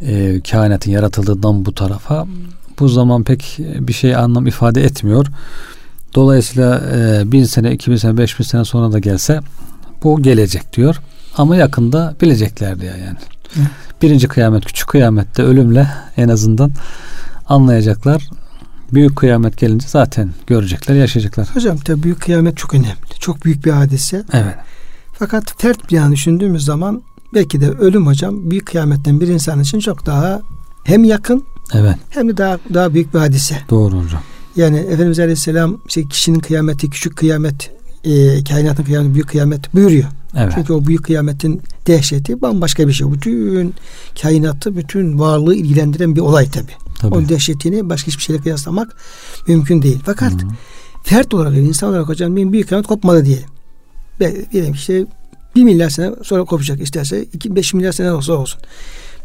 e, kainatın yaratıldığından bu tarafa bu zaman pek bir şey anlam ifade etmiyor. Dolayısıyla e, bin sene, iki bin sene, beş bin sene sonra da gelse bu gelecek diyor. Ama yakında bilecekler diyor yani. Hı. Birinci kıyamet, küçük kıyamette ölümle en azından anlayacaklar. Büyük kıyamet gelince zaten görecekler, yaşayacaklar. Hocam tabii büyük kıyamet çok önemli. Çok büyük bir hadise. Evet. Fakat tert bir an düşündüğümüz zaman belki de ölüm hocam büyük kıyametten bir insan için çok daha hem yakın evet. hem de daha daha büyük bir hadise. Doğru hocam. Yani Efendimiz Aleyhisselam işte kişinin kıyameti, küçük kıyamet, e, kainatın kıyameti, büyük kıyamet buyuruyor. Evet. Çünkü o büyük kıyametin dehşeti bambaşka bir şey. Bütün kainatı, bütün varlığı ilgilendiren bir olay tabii. Tabii. O dehşetini başka hiçbir şeyle kıyaslamak mümkün değil. Fakat Hı-hı. fert olarak, insan olarak hocam benim büyük kıyamet kopmadı diyelim. Diyelim işte bir milyar sene sonra kopacak isterse, iki, beş milyar sene olsa olsun.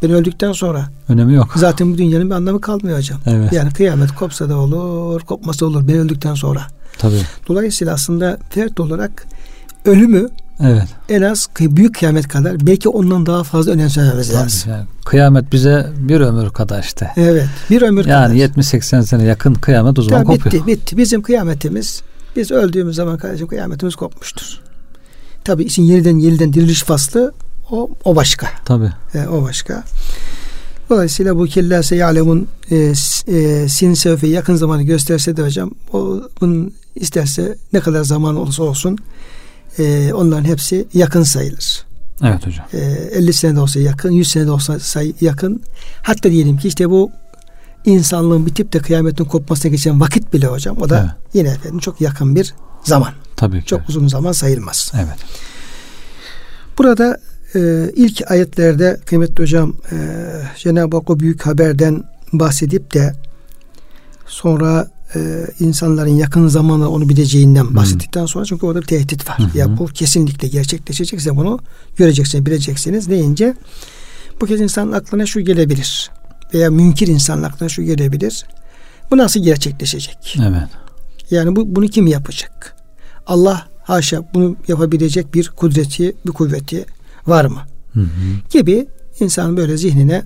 Ben öldükten sonra önemi yok. Zaten bu dünyanın bir anlamı kalmıyor hocam. Evet. Yani kıyamet kopsa da olur, kopmasa olur. Ben öldükten sonra. Tabii. Dolayısıyla aslında fert olarak ölümü evet. en az büyük kıyamet kadar belki ondan daha fazla önemsememiz lazım. Yani kıyamet bize bir ömür kadar işte. Evet. Bir ömür yani kadar. Yani yetmiş seksen sene yakın kıyamet o zaman tabii kopuyor. Bitti, bitti. Bizim kıyametimiz, biz öldüğümüz zaman kardeşim kıyametimiz kopmuştur. Tabii işin yeniden yeniden diriliş faslı o o başka. Tabii. E, o başka. Dolayısıyla bu kella seyalemun e, e, sin sevfi yakın zamanı gösterse de hocam o bunun isterse ne kadar zaman olursa olsun Ee, onların hepsi yakın sayılır. Evet hocam. Ee, elli sene de olsa yakın, yüz sene de olsa say- yakın. Hatta diyelim ki işte bu insanlığın bitip de kıyametin kopmasına geçen vakit bile hocam o da evet. yine efendim çok yakın bir zaman. Tabii ki. Çok evet. uzun zaman sayılmaz. Evet. Burada e, ilk ayetlerde kıymetli hocam e, Cenab-ı Hak o büyük haberden bahsedip de sonra e, insanların yakın zamanda onu bileceğinden bahsettikten sonra, çünkü orada bir tehdit var. Hı-hı. Ya bu kesinlikle gerçekleşecekse bunu göreceksiniz, bileceksiniz deyince bu kez insanın aklına şu gelebilir veya münkir insanın aklına şu gelebilir: bu nasıl gerçekleşecek? Evet. Yani bu, bunu kim yapacak? Allah haşa bunu yapabilecek bir kudreti, bir kuvveti var mı? Hı hı. Gibi insanın böyle zihnine,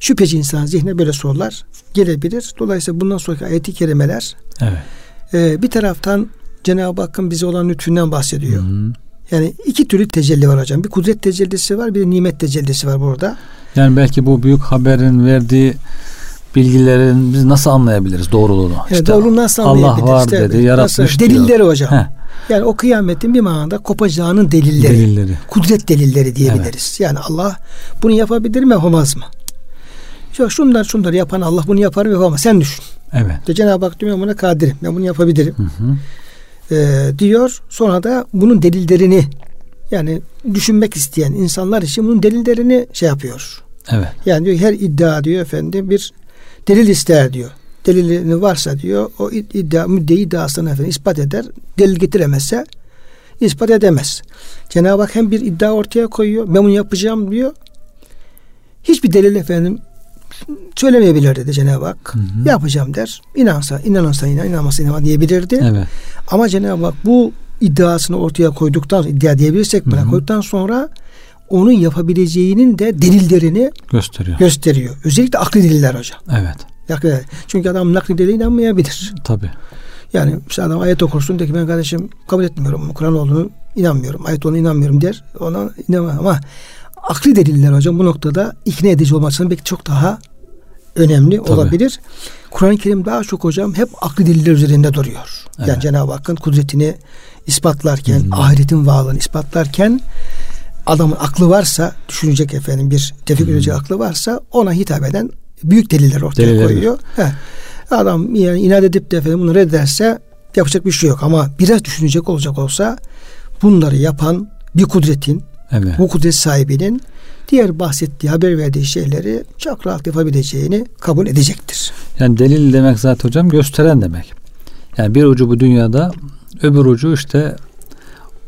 şüpheci insanın zihnine böyle sorular gelebilir. Dolayısıyla bundan sonraki ayet-i kerimeler, evet, e, bir taraftan Cenab-ı Hakk'ın bize olan lütfünden bahsediyor. Hı hı. Yani iki türlü tecelli var hocam. Bir kudret tecellisi var, bir de nimet tecellisi var burada. Yani belki bu büyük haberin verdiği bilgilerin biz nasıl anlayabiliriz doğruluğunu? Yani işte doğruluğu nasıl anlayabiliriz? Allah var işte, dedi, yaratmış diyor. Delilleri hocam. Heh. Yani o kıyametin bir manada kopacağının delilleri. delilleri. Kudret delilleri diyebiliriz. Evet. Yani Allah bunu yapabilir mi, yapamaz mı? Ya şunlar şunları yapan Allah bunu yapar mı, yapamaz. Sen düşün. Evet. İşte Cenab-ı Hak diyor, ben buna kadirim. Ben bunu yapabilirim. Hı hı. Ee, diyor. Sonra da bunun delillerini, yani düşünmek isteyen insanlar için bunun delillerini şey yapıyor. Evet. Yani diyor her iddia diyor efendim bir delil ister diyor. Delilini varsa diyor o iddia, müddeyi iddiasını efendim ispat eder. Delil getiremezse ispat edemez. Cenab-ı Hak hem bir iddia ortaya koyuyor. Ben bunu yapacağım diyor. Hiçbir delil efendim söylemeyebilir dedi Cenab-ı Hak. Hı hı. Yapacağım der. İnansa, inanırsa inan, inanmasa inanma diyebilirdi. Evet. Ama Cenab-ı Hak bu iddiasını ortaya koyduktan, iddia diyebilirsek buna koyduktan sonra onun yapabileceğinin de delillerini gösteriyor. gösteriyor. Özellikle akli deliller hocam. Evet. Çünkü adam nakli delile inanmayabilir. Tabii. Yani mesela adam ayet okursun, de ki ben kardeşim kabul etmiyorum, Kur'an olduğunu inanmıyorum, ayet olduğunu inanmıyorum der. Ona inanmam. Ama akli deliller hocam bu noktada ikna edici olmasının belki çok daha önemli Tabii. olabilir. Kur'an-ı Kerim daha çok hocam hep akli deliller üzerinde duruyor. Evet. Yani Cenab-ı Hakk'ın kudretini ispatlarken, Hı-hı. ahiretin varlığını ispatlarken adamın aklı varsa, düşünecek efendim bir tefekkür edecek aklı varsa ona hitap eden büyük deliller ortaya deliller. koyuyor. He. Adam yani inat edip de efendim bunu reddederse yapacak bir şey yok. Ama biraz düşünecek olacak olsa bunları yapan bir kudretin, evet. bu kudret sahibinin diğer bahsettiği, haber verdiği şeyleri çok rahat yapabileceğini kabul edecektir. Yani delil demek zaten hocam gösteren demek. Yani bir ucu bu dünyada, öbür ucu işte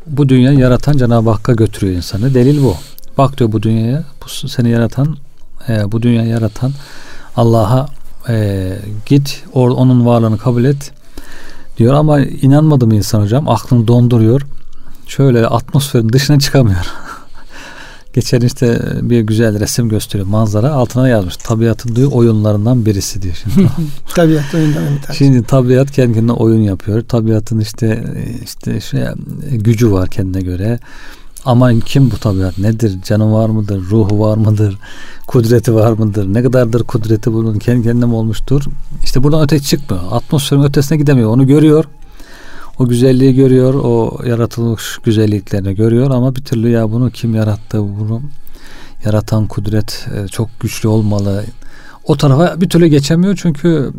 bu dünya yaratan Cenab-ı Hakk'a götürüyor insanı. Delil bu. Bak diyor bu dünyaya, bu seni yaratan, e, bu dünyayı yaratan Allah'a e, git, or, onun varlığını kabul et diyor. Ama inanmadı mı insan hocam? Aklını donduruyor. Şöyle atmosferin dışına çıkamıyor. Geçen işte bir güzel resim gösteriyor, manzara, altına yazmış. Tabiatın diyor oyunlarından birisi diyor. Şimdi tabiat oyundan bir tanesi. Şimdi tabiat kendine oyun yapıyor. Tabiatın işte işte şey gücü var kendine göre. Aman kim bu tabiat? Nedir? Canı var mıdır? Ruhu var mıdır? Kudreti var mıdır? Ne kadardır kudreti bunun? Kendi kendine mi olmuştur? İşte buradan öte çıkmıyor. Atmosferin ötesine gidemiyor. Onu görüyor. O güzelliği görüyor, o yaratılmış güzelliklerini görüyor ama bir türlü ya bunu kim yarattı, bunu yaratan kudret çok güçlü olmalı. O tarafa bir türlü geçemiyor çünkü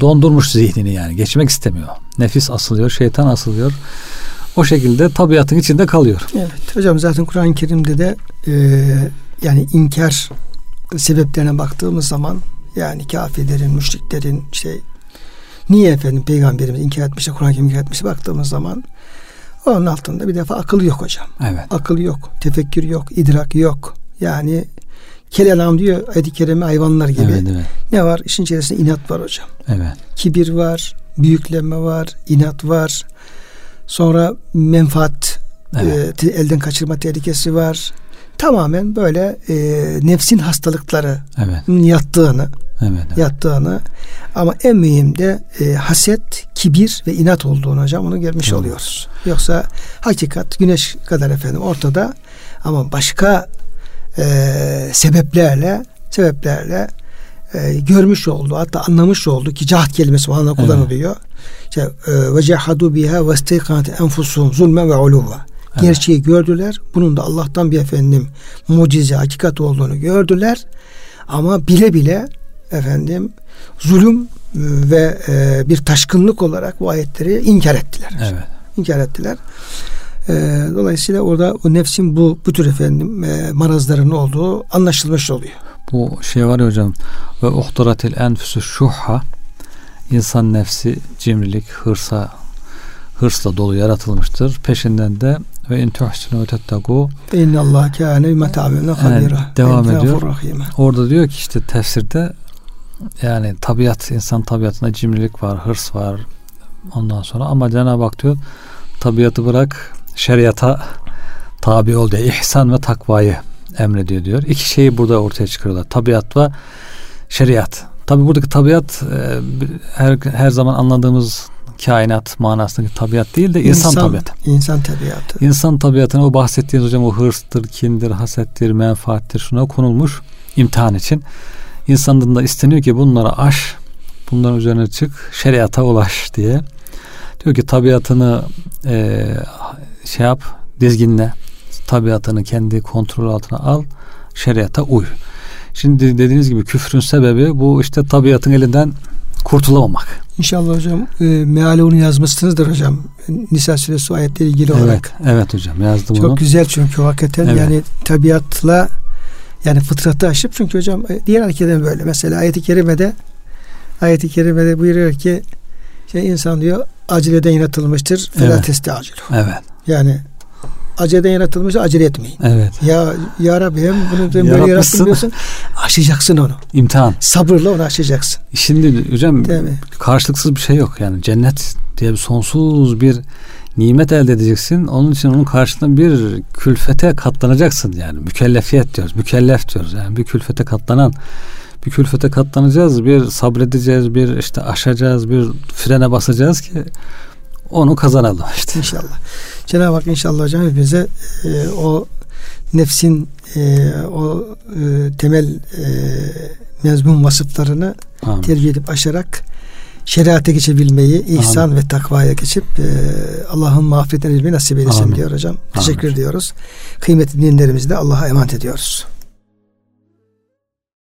dondurmuş zihnini, yani geçmek istemiyor. Nefis asılıyor, şeytan asılıyor. O şekilde tabiatın içinde kalıyor. Evet hocam, zaten Kur'an-ı Kerim'de de e, yani inkar sebeplerine baktığımız zaman yani kafirlerin, müşriklerin şey niye efendim peygamberimiz inkar etmişse, Kur'an-ı Kerim inkar etmişse baktığımız zaman onun altında bir defa akıl yok hocam. Evet. Akıl yok, tefekkür yok, idrak yok. Yani kelam diyor ayet-i kerime hayvanlar gibi. Evet, evet. Ne var? İşin içerisinde inat var hocam. Evet. Kibir var, büyüklenme var, inat var. Sonra menfaat, evet. e, elden kaçırma tehlikesi var. Tamamen böyle e, nefsin hastalıkları, evet. yattığını Evet, evet. yattığını ama en mühim de e, haset, kibir ve inat olduğunu hocam onu görmüş evet. oluyoruz. Yoksa hakikat güneş kadar efendim ortada ama başka e, sebeplerle sebeplerle e, görmüş oldu, hatta anlamış oldu ki cahd kelimesi bu anlamda kullanılıyor. İşte ve cahadu biha vesteykanat enfusuhum zulmen ve uluva. Gerçeği gördüler. Bunun da Allah'tan bir efendim mucize, hakikat olduğunu gördüler. Ama bile bile efendim zulüm ve e, bir taşkınlık olarak bu ayetleri inkar ettiler. Evet. İnkar ettiler. E, dolayısıyla orada o nefsin bu bu tür efendim e, marazların olduğu anlaşılmış oluyor. Bu şey var ya hocam, ve uhturatil enfusu şuhha, İnsan nefsi cimrilik, hırsa, hırsla dolu yaratılmıştır. Peşinden de ve in tuhsinu tettaku innallaha kâne bimâ ta'melûne habîra. Devam ediyor. Orada diyor ki işte tefsirde yani tabiat, insan tabiatında cimrilik var, hırs var. Ondan sonra ama Cenab-ı Hak diyor tabiatı bırak, şeriata tabi ol diye ihsan ve takvayı emrediyor diyor. İki şeyi burada ortaya çıkarıyorlar. Tabiat ve şeriat. Tabi buradaki tabiat e, her her zaman anladığımız kainat manasındaki tabiat değil de insan, insan tabiatı. İnsan tabiatı. İnsan tabiatına o bahsettiğiniz hocam o hırstır, kindir, hasettir, menfaattir şuna konulmuş imtihan için. İnsandan da isteniyor ki bunlara aş, bunların üzerine çık, şeriata ulaş diye. Diyor ki tabiatını e, şey yap, dizginle, tabiatını kendi kontrol altına al, şeriata uy. Şimdi dediğiniz gibi küfrün sebebi bu işte tabiatın elinden kurtulamamak. İnşallah hocam e, meali onu yazmışsınızdır hocam. Nisa suresi ayetle ilgili evet, olarak. Evet hocam yazdım onu. Çok güzel çünkü hakikaten evet. Yani tabiatla yani fıtratı aşıp çünkü hocam diğer hareketler böyle. Mesela ayet-i kerimede ayet-i kerimede buyuruyor ki şey insan diyor aceleden yaratılmıştır. Fela testacil. Evet. Yani aceleden yaratılmışsa acele etmeyin. Evet. Ya ya Rabbi hem bunu hem böyle yaratmıyorsun. Aşacaksın onu. İmtihan. Sabırla onu aşacaksın. Şimdi hocam karşılıksız bir şey yok. Yani cennet diye bir sonsuz bir nimet elde edeceksin. Onun için onun karşılığında bir külfete katlanacaksın yani. Mükellefiyet diyoruz. Mükellef diyoruz. Yani bir külfete katlanan bir külfete katlanacağız. Bir sabredeceğiz. Bir işte aşacağız. Bir frene basacağız ki onu kazanalım işte. İnşallah. Cenab-ı Hak inşallah hocam hepimize e, o nefsin e, o e, temel e, mezmun vasıflarını Amin. Tercih edip aşarak şeriata geçebilmeyi, ihsan Amin. Ve takvaya geçip e, Allah'ın mağfiretine ermeyi nasip eylesin diyor hocam. Teşekkür Amin. Ediyoruz. Kıymetli dinlerimizi de Allah'a emanet ediyoruz.